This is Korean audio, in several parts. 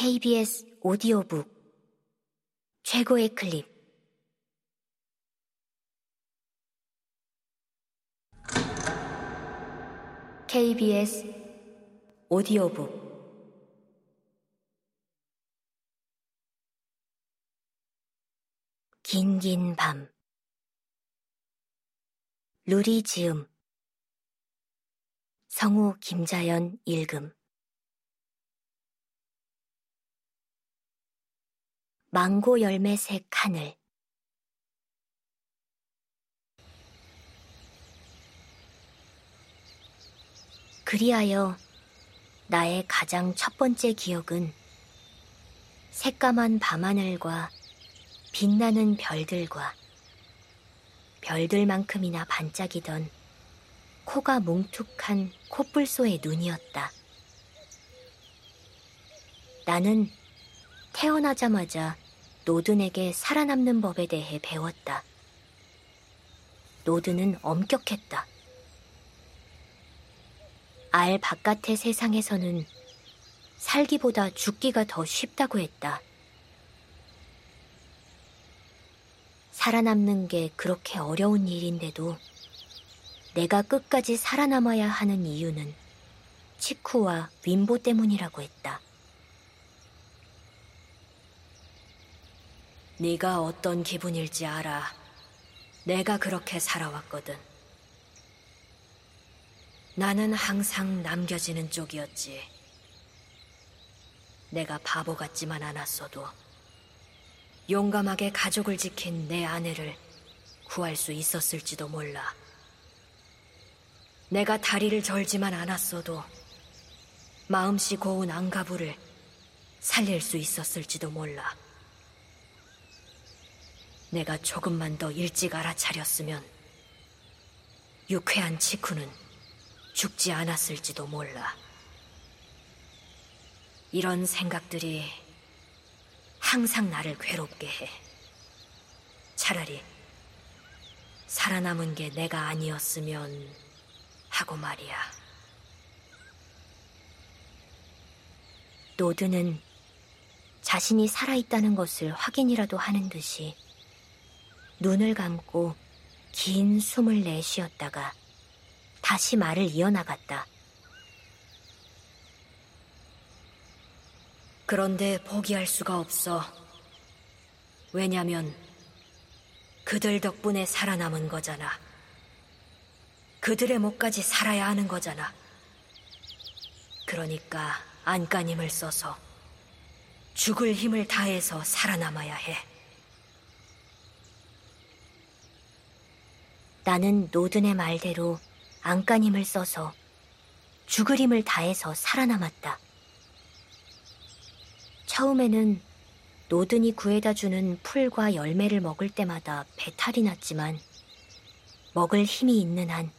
KBS 오디오북 최고의 클립. KBS 오디오북. 긴긴 밤. 루리 지음. 성우 김자연 읽음. 망고 열매색 하늘. 그리하여 나의 가장 첫 번째 기억은 새까만 밤하늘과 빛나는 별들과 별들만큼이나 반짝이던 코가 뭉툭한 코뿔소의 눈이었다. 나는 태어나자마자 노든에게 살아남는 법에 대해 배웠다. 노든은 엄격했다. 알 바깥의 세상에서는 살기보다 죽기가 더 쉽다고 했다. 살아남는 게 그렇게 어려운 일인데도 내가 끝까지 살아남아야 하는 이유는 치쿠와 윈보 때문이라고 했다. 네가 어떤 기분일지 알아. 내가 그렇게 살아왔거든. 나는 항상 남겨지는 쪽이었지. 내가 바보 같지만 않았어도 용감하게 가족을 지킨 내 아내를 구할 수 있었을지도 몰라. 내가 다리를 절지만 않았어도 마음씨 고운 안가부를 살릴 수 있었을지도 몰라. 내가 조금만 더 일찍 알아차렸으면 유쾌한 치쿠는 죽지 않았을지도 몰라. 이런 생각들이 항상 나를 괴롭게 해. 차라리 살아남은 게 내가 아니었으면 하고 말이야. 노드는 자신이 살아있다는 것을 확인이라도 하는 듯이 눈을 감고 긴 숨을 내쉬었다가 다시 말을 이어나갔다. 그런데 포기할 수가 없어. 왜냐면 그들 덕분에 살아남은 거잖아. 그들의 목까지 살아야 하는 거잖아. 그러니까 안간힘을 써서 죽을 힘을 다해서 살아남아야 해. 나는 노든의 말대로 안간 힘을 써서 죽을 힘을 다해서 살아남았다. 처음에는 노든이 구해다주는 풀과 열매를 먹을 때마다 배탈이 났지만 먹을 힘이 있는 한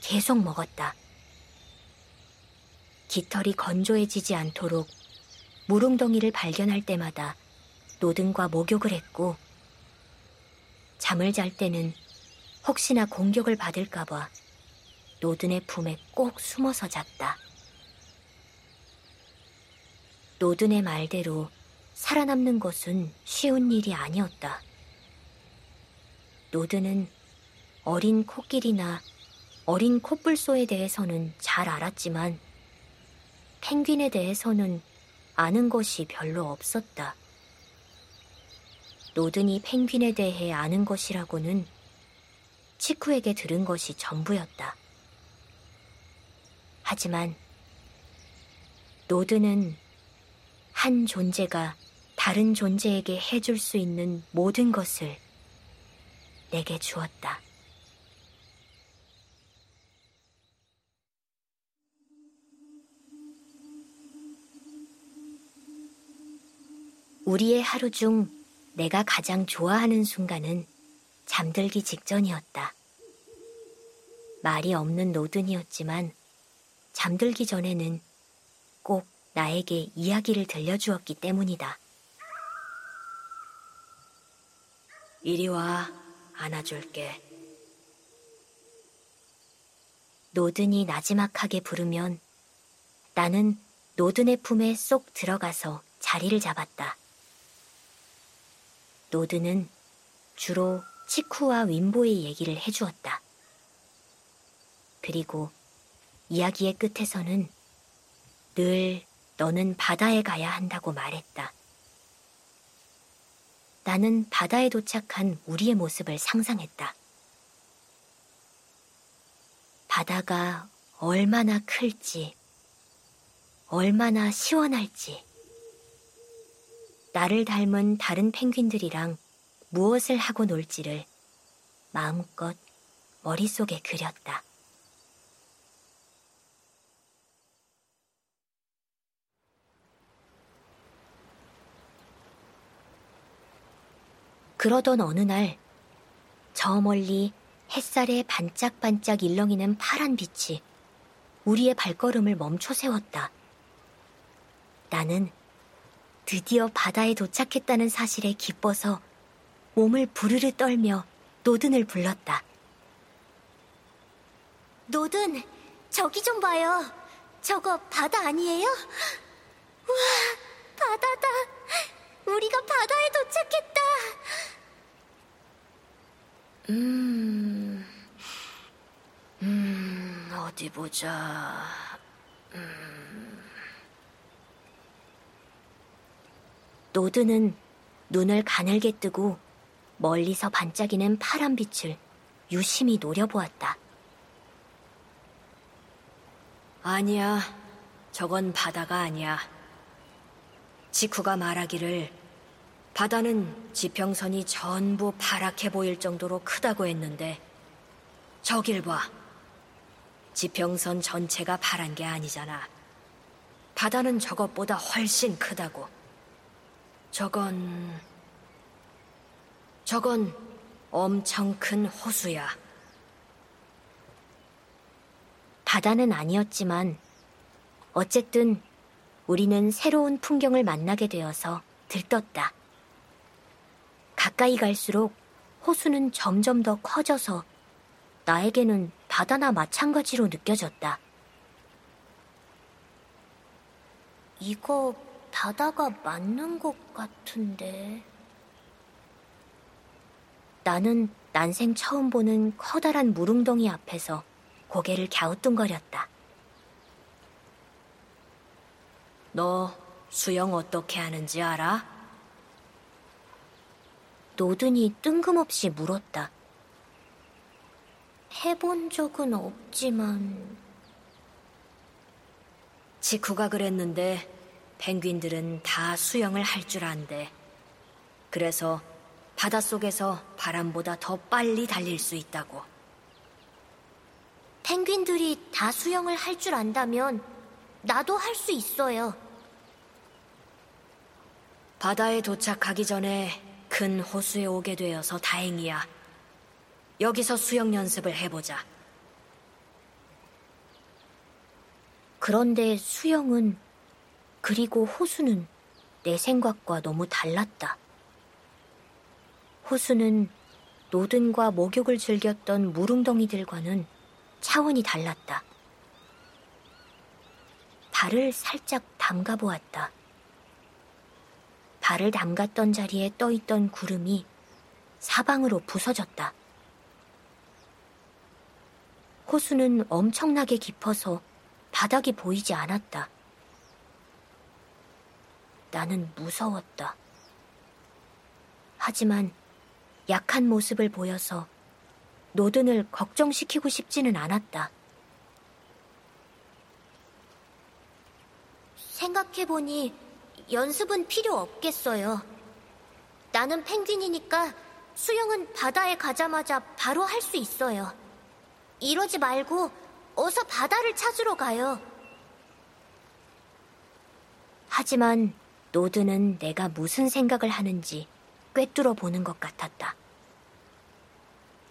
계속 먹었다. 깃털이 건조해지지 않도록 물웅덩이를 발견할 때마다 노든과 목욕을 했고, 잠을 잘 때는 혹시나 공격을 받을까봐 노든의 품에 꼭 숨어서 잤다. 노든의 말대로 살아남는 것은 쉬운 일이 아니었다. 노든은 어린 코끼리나 어린 코뿔소에 대해서는 잘 알았지만 펭귄에 대해서는 아는 것이 별로 없었다. 노든이 펭귄에 대해 아는 것이라고는 치쿠에게 들은 것이 전부였다. 하지만 노드는 한 존재가 다른 존재에게 해줄 수 있는 모든 것을 내게 주었다. 우리의 하루 중 내가 가장 좋아하는 순간은 잠들기 직전이었다. 말이 없는 노든이었지만 잠들기 전에는 꼭 나에게 이야기를 들려주었기 때문이다. 이리 와, 안아줄게. 노든이 나지막하게 부르면 나는 노든의 품에 쏙 들어가서 자리를 잡았다. 노드는 주로 치쿠와 윈보의 얘기를 해주었다. 그리고 이야기의 끝에서는 늘 너는 바다에 가야 한다고 말했다. 나는 바다에 도착한 우리의 모습을 상상했다. 바다가 얼마나 클지, 얼마나 시원할지, 나를 닮은 다른 펭귄들이랑 무엇을 하고 놀지를 마음껏 머릿속에 그렸다. 그러던 어느 날, 저 멀리 햇살에 반짝반짝 일렁이는 파란 빛이 우리의 발걸음을 멈춰 세웠다. 나는 드디어 바다에 도착했다는 사실에 기뻐서 몸을 부르르 떨며 노든을 불렀다. 노든, 저기 좀 봐요. 저거 바다 아니에요? 우와, 바다다. 우리가 바다에 도착했다. 어디 보자. 노드는 눈을 가늘게 뜨고 멀리서 반짝이는 파란 빛을 유심히 노려보았다. 아니야, 저건 바다가 아니야. 지쿠가 말하기를 바다는 지평선이 전부 파랗게 보일 정도로 크다고 했는데, 저길 봐. 지평선 전체가 파란 게 아니잖아. 바다는 저것보다 훨씬 크다고. 저건 엄청 큰 호수야. 바다는 아니었지만 어쨌든 우리는 새로운 풍경을 만나게 되어서 들떴다. 가까이 갈수록 호수는 점점 더 커져서 나에게는 바다나 마찬가지로 느껴졌다. 이거 바다가 맞는 것 같은데. 나는 난생 처음 보는 커다란 물웅덩이 앞에서 고개를 갸우뚱거렸다. 너 수영 어떻게 하는지 알아? 노든이 뜬금없이 물었다. 해본 적은 없지만... 지쿠가 그랬는데 펭귄들은 다 수영을 할 줄 안대. 그래서 바닷속에서 바람보다 더 빨리 달릴 수 있다고. 펭귄들이 다 수영을 할 줄 안다면 나도 할 수 있어요. 바다에 도착하기 전에 큰 호수에 오게 되어서 다행이야. 여기서 수영 연습을 해보자. 그런데 수영은, 그리고 호수는 내 생각과 너무 달랐다. 호수는 노든과 목욕을 즐겼던 물웅덩이들과는 차원이 달랐다. 발을 살짝 담가보았다. 발을 담갔던 자리에 떠있던 구름이 사방으로 부서졌다. 호수는 엄청나게 깊어서 바닥이 보이지 않았다. 나는 무서웠다. 하지만 약한 모습을 보여서 노든을 걱정시키고 싶지는 않았다. 생각해보니 연습은 필요 없겠어요. 나는 펭귄이니까 수영은 바다에 가자마자 바로 할 수 있어요. 이러지 말고 어서 바다를 찾으러 가요. 하지만 노드는 내가 무슨 생각을 하는지 꿰뚫어 보는 것 같았다.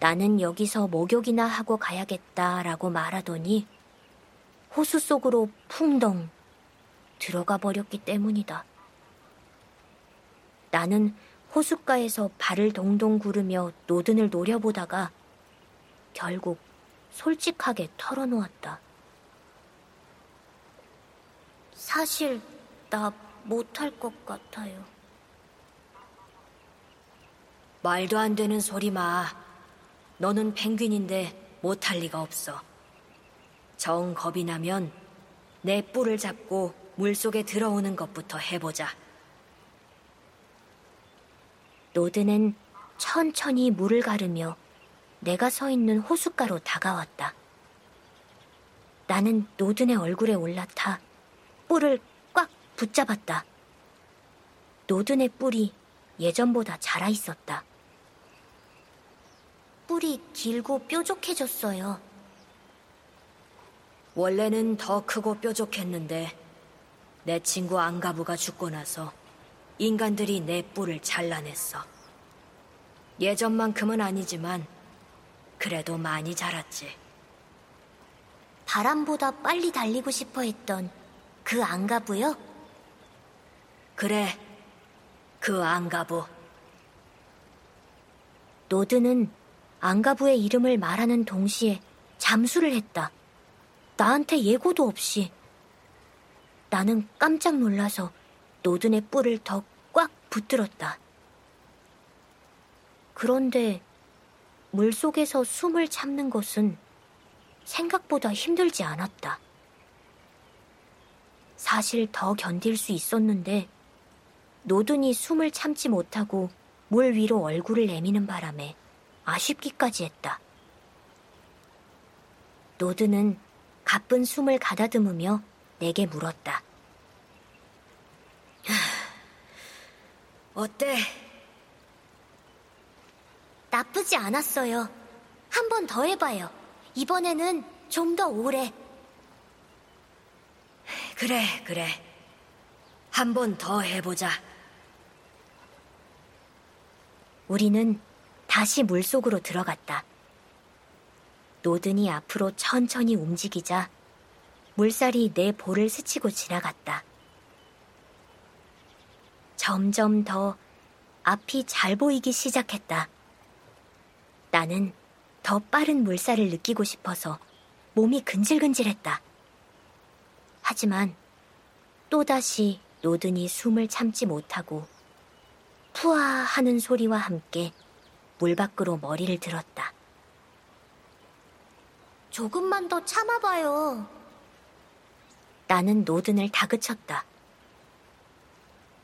나는 여기서 목욕이나 하고 가야겠다라고 말하더니 호수 속으로 풍덩 들어가 버렸기 때문이다. 나는 호숫가에서 발을 동동 구르며 노든을 노려보다가 결국 솔직하게 털어놓았다. 사실 나 못할 것 같아요. 말도 안 되는 소리 마. 너는 펭귄인데 못할 리가 없어. 정 겁이 나면 내 뿔을 잡고 물속에 들어오는 것부터 해보자. 노드는 천천히 물을 가르며 내가 서 있는 호숫가로 다가왔다. 나는 노든의 얼굴에 올라타 뿔을 꽉 붙잡았다. 노든의 뿔이 예전보다 자라있었다. 뿔이 길고 뾰족해졌어요. 원래는 더 크고 뾰족했는데 내 친구 안가부가 죽고 나서 인간들이 내 뿔을 잘라냈어. 예전만큼은 아니지만 그래도 많이 자랐지. 바람보다 빨리 달리고 싶어 했던 그 안가부요? 그래, 그 안가부. 노드는 안가부의 이름을 말하는 동시에 잠수를 했다. 나한테 예고도 없이. 나는 깜짝 놀라서 노든의 뿔을 더 꽉 붙들었다. 그런데 물속에서 숨을 참는 것은 생각보다 힘들지 않았다. 사실 더 견딜 수 있었는데 노든이 숨을 참지 못하고 물 위로 얼굴을 내미는 바람에 아쉽기까지 했다. 노든은 가쁜 숨을 가다듬으며 내게 물었다. 어때? 나쁘지 않았어요. 한 번 더 해봐요. 이번에는 좀 더 오래. 그래. 한 번 더 해보자. 우리는 다시 물속으로 들어갔다. 노든이 앞으로 천천히 움직이자 물살이 내 볼을 스치고 지나갔다. 점점 더 앞이 잘 보이기 시작했다. 나는 더 빠른 물살을 느끼고 싶어서 몸이 근질근질했다. 하지만 또다시 노든이 숨을 참지 못하고 푸아 하는 소리와 함께 물 밖으로 머리를 들었다. 조금만 더 참아봐요. 나는 노든을 다그쳤다.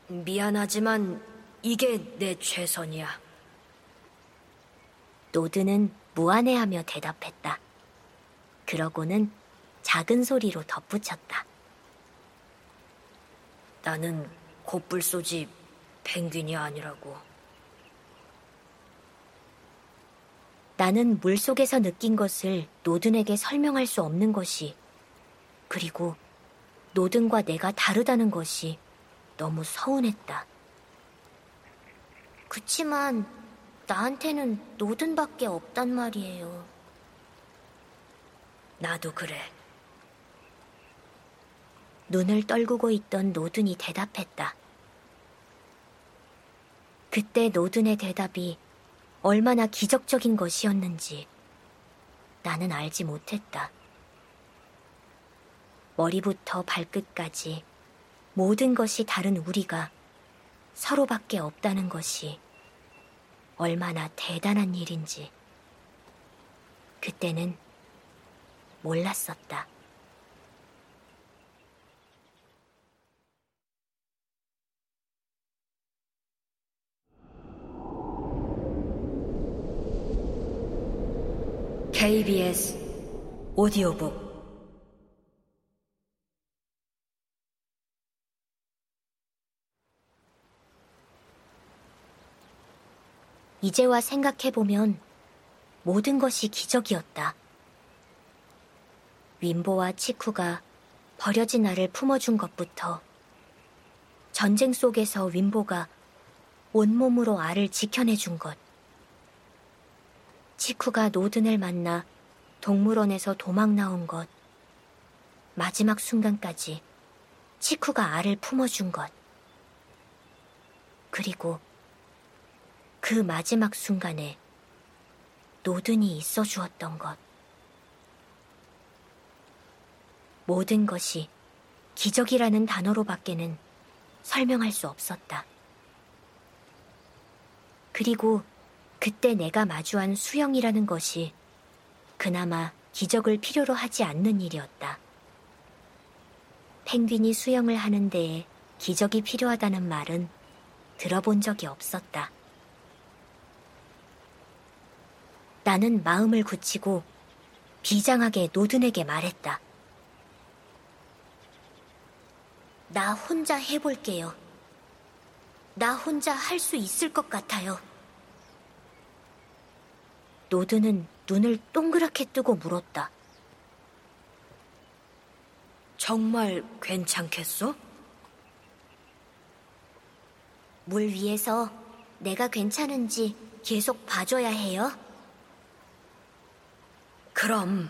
미안하지만 이게 내 최선이야. 노든은 무안해하며 대답했다. 그러고는 작은 소리로 덧붙였다. 나는 곱불쏘지 펭귄이 아니라고. 나는 물속에서 느낀 것을 노든에게 설명할 수 없는 것이, 그리고 노든과 내가 다르다는 것이 너무 서운했다. 그치만 나한테는 노든밖에 없단 말이에요. 나도 그래. 눈을 떨구고 있던 노든이 대답했다. 그때 노든의 대답이 얼마나 기적적인 것이었는지 나는 알지 못했다. 머리부터 발끝까지 모든 것이 다른 우리가 서로밖에 없다는 것이 얼마나 대단한 일인지 그때는 몰랐었다. KBS 오디오북 이제와 생각해보면 모든 것이 기적이었다. 윈보와 치쿠가 버려진 나를 품어준 것부터 전쟁 속에서 윈보가 온몸으로 알을 지켜내준 것, 치쿠가 노든을 만나 동물원에서 도망 나온 것, 마지막 순간까지 치쿠가 알을 품어준 것, 그리고 그 마지막 순간에 노든이 있어주었던 것. 모든 것이 기적이라는 단어로밖에는 설명할 수 없었다. 그리고 그때 내가 마주한 수영이라는 것이 그나마 기적을 필요로 하지 않는 일이었다. 펭귄이 수영을 하는 데에 기적이 필요하다는 말은 들어본 적이 없었다. 나는 마음을 굳히고 비장하게 노든에게 말했다. 나 혼자 해볼게요. 나 혼자 할 수 있을 것 같아요. 노든은 눈을 동그랗게 뜨고 물었다. 정말 괜찮겠어? 물 위에서 내가 괜찮은지 계속 봐줘야 해요? 그럼.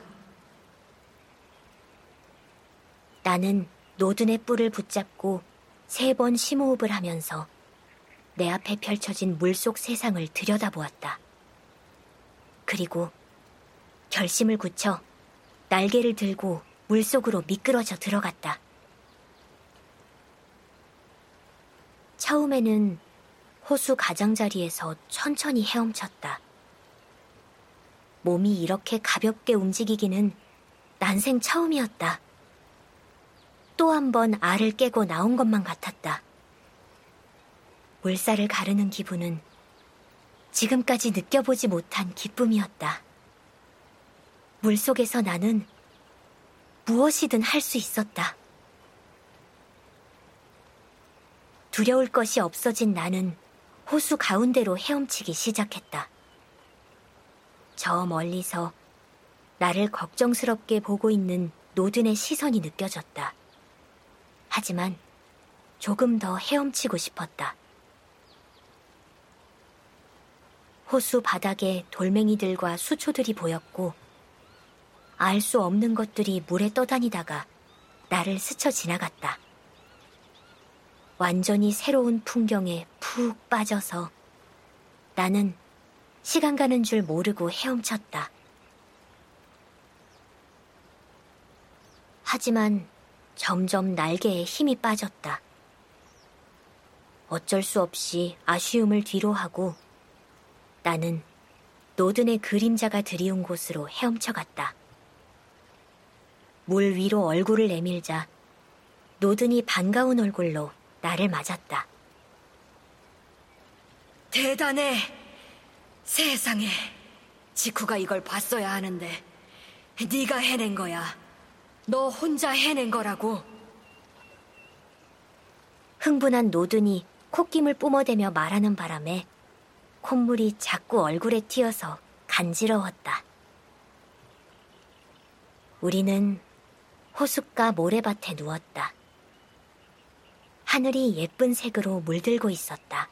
나는 노든의 뿔을 붙잡고 3번 심호흡을 하면서 내 앞에 펼쳐진 물속 세상을 들여다보았다. 그리고 결심을 굳혀 날개를 들고 물속으로 미끄러져 들어갔다. 처음에는 호수 가장자리에서 천천히 헤엄쳤다. 몸이 이렇게 가볍게 움직이기는 난생 처음이었다. 또 한 번 알을 깨고 나온 것만 같았다. 물살을 가르는 기분은 지금까지 느껴보지 못한 기쁨이었다. 물속에서 나는 무엇이든 할 수 있었다. 두려울 것이 없어진 나는 호수 가운데로 헤엄치기 시작했다. 저 멀리서 나를 걱정스럽게 보고 있는 노든의 시선이 느껴졌다. 하지만 조금 더 헤엄치고 싶었다. 호수 바닥에 돌멩이들과 수초들이 보였고 알 수 없는 것들이 물에 떠다니다가 나를 스쳐 지나갔다. 완전히 새로운 풍경에 푹 빠져서 나는 시간 가는 줄 모르고 헤엄쳤다. 하지만 점점 날개에 힘이 빠졌다. 어쩔 수 없이 아쉬움을 뒤로하고 나는 노든의 그림자가 드리운 곳으로 헤엄쳐갔다. 물 위로 얼굴을 내밀자 노든이 반가운 얼굴로 나를 맞았다. 대단해! 세상에! 지쿠가 이걸 봤어야 하는데 네가 해낸 거야. 너 혼자 해낸 거라고. 흥분한 노든이 콧김을 뿜어대며 말하는 바람에 콧물이 자꾸 얼굴에 튀어서 간지러웠다. 우리는 호숫가 모래밭에 누웠다. 하늘이 예쁜 색으로 물들고 있었다.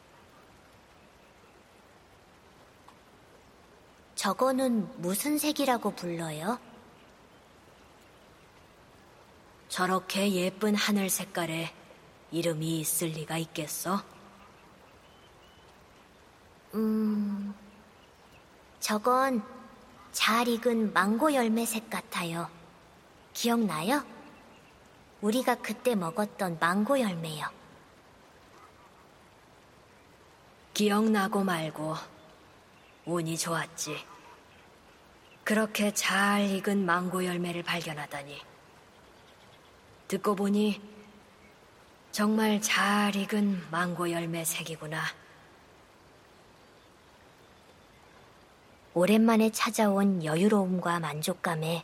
저거는 무슨 색이라고 불러요? 저렇게 예쁜 하늘 색깔에 이름이 있을 리가 있겠어? 저건 잘 익은 망고 열매색 같아요. 기억나요? 우리가 그때 먹었던 망고 열매요. 기억나고 말고 운이 좋았지. 그렇게 잘 익은 망고 열매를 발견하다니. 듣고 보니 정말 잘 익은 망고 열매 색이구나. 오랜만에 찾아온 여유로움과 만족감에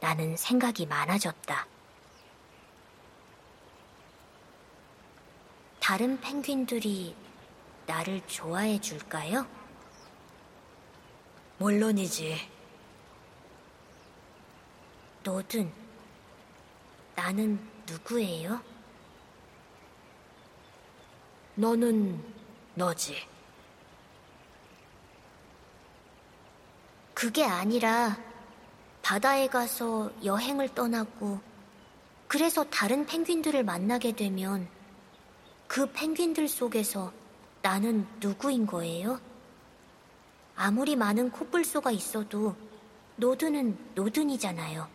나는 생각이 많아졌다. 다른 펭귄들이 나를 좋아해 줄까요? 물론이지. 너든 나는 누구예요? 너는 너지. 그게 아니라 바다에 가서 여행을 떠나고 그래서 다른 펭귄들을 만나게 되면 그 펭귄들 속에서 나는 누구인 거예요? 아무리 많은 코뿔소가 있어도 노든은 노든이잖아요.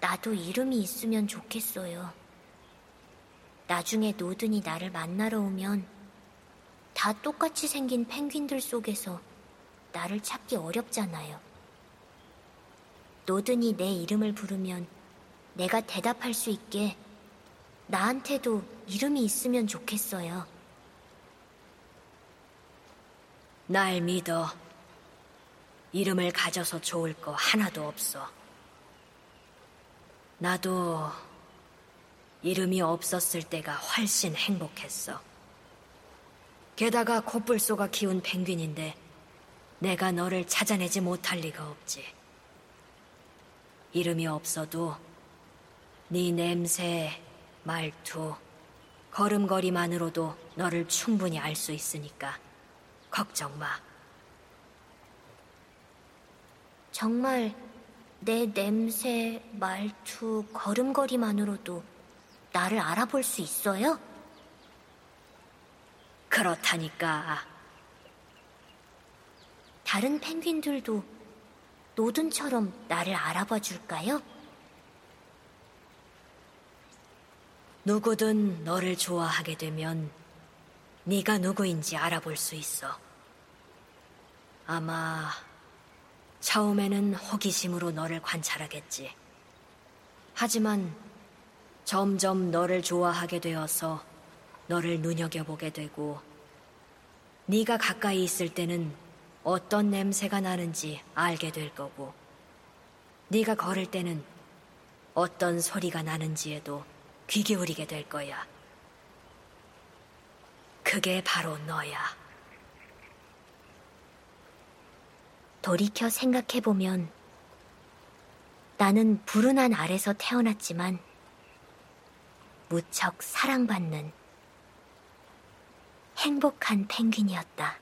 나도 이름이 있으면 좋겠어요. 나중에 노든이 나를 만나러 오면 다 똑같이 생긴 펭귄들 속에서 나를 찾기 어렵잖아요. 노든이 내 이름을 부르면 내가 대답할 수 있게 나한테도 이름이 있으면 좋겠어요. 날 믿어. 이름을 가져서 좋을 거 하나도 없어. 나도 이름이 없었을 때가 훨씬 행복했어. 게다가 코뿔소가 키운 펭귄인데 내가 너를 찾아내지 못할 리가 없지. 이름이 없어도 네 냄새, 말투, 걸음걸이만으로도 너를 충분히 알 수 있으니까 걱정 마. 정말 내 냄새, 말투, 걸음걸이만으로도 나를 알아볼 수 있어요? 그렇다니까. 다른 펭귄들도 노든처럼 나를 알아봐 줄까요? 누구든 너를 좋아하게 되면 네가 누구인지 알아볼 수 있어. 아마 처음에는 호기심으로 너를 관찰하겠지. 하지만 점점 너를 좋아하게 되어서 너를 눈여겨보게 되고, 네가 가까이 있을 때는 어떤 냄새가 나는지 알게 될 거고, 네가 걸을 때는 어떤 소리가 나는지에도 귀 기울이게 될 거야. 그게 바로 너야. 돌이켜 생각해보면 나는 푸른 하늘 아래서 태어났지만 무척 사랑받는 행복한 펭귄이었다.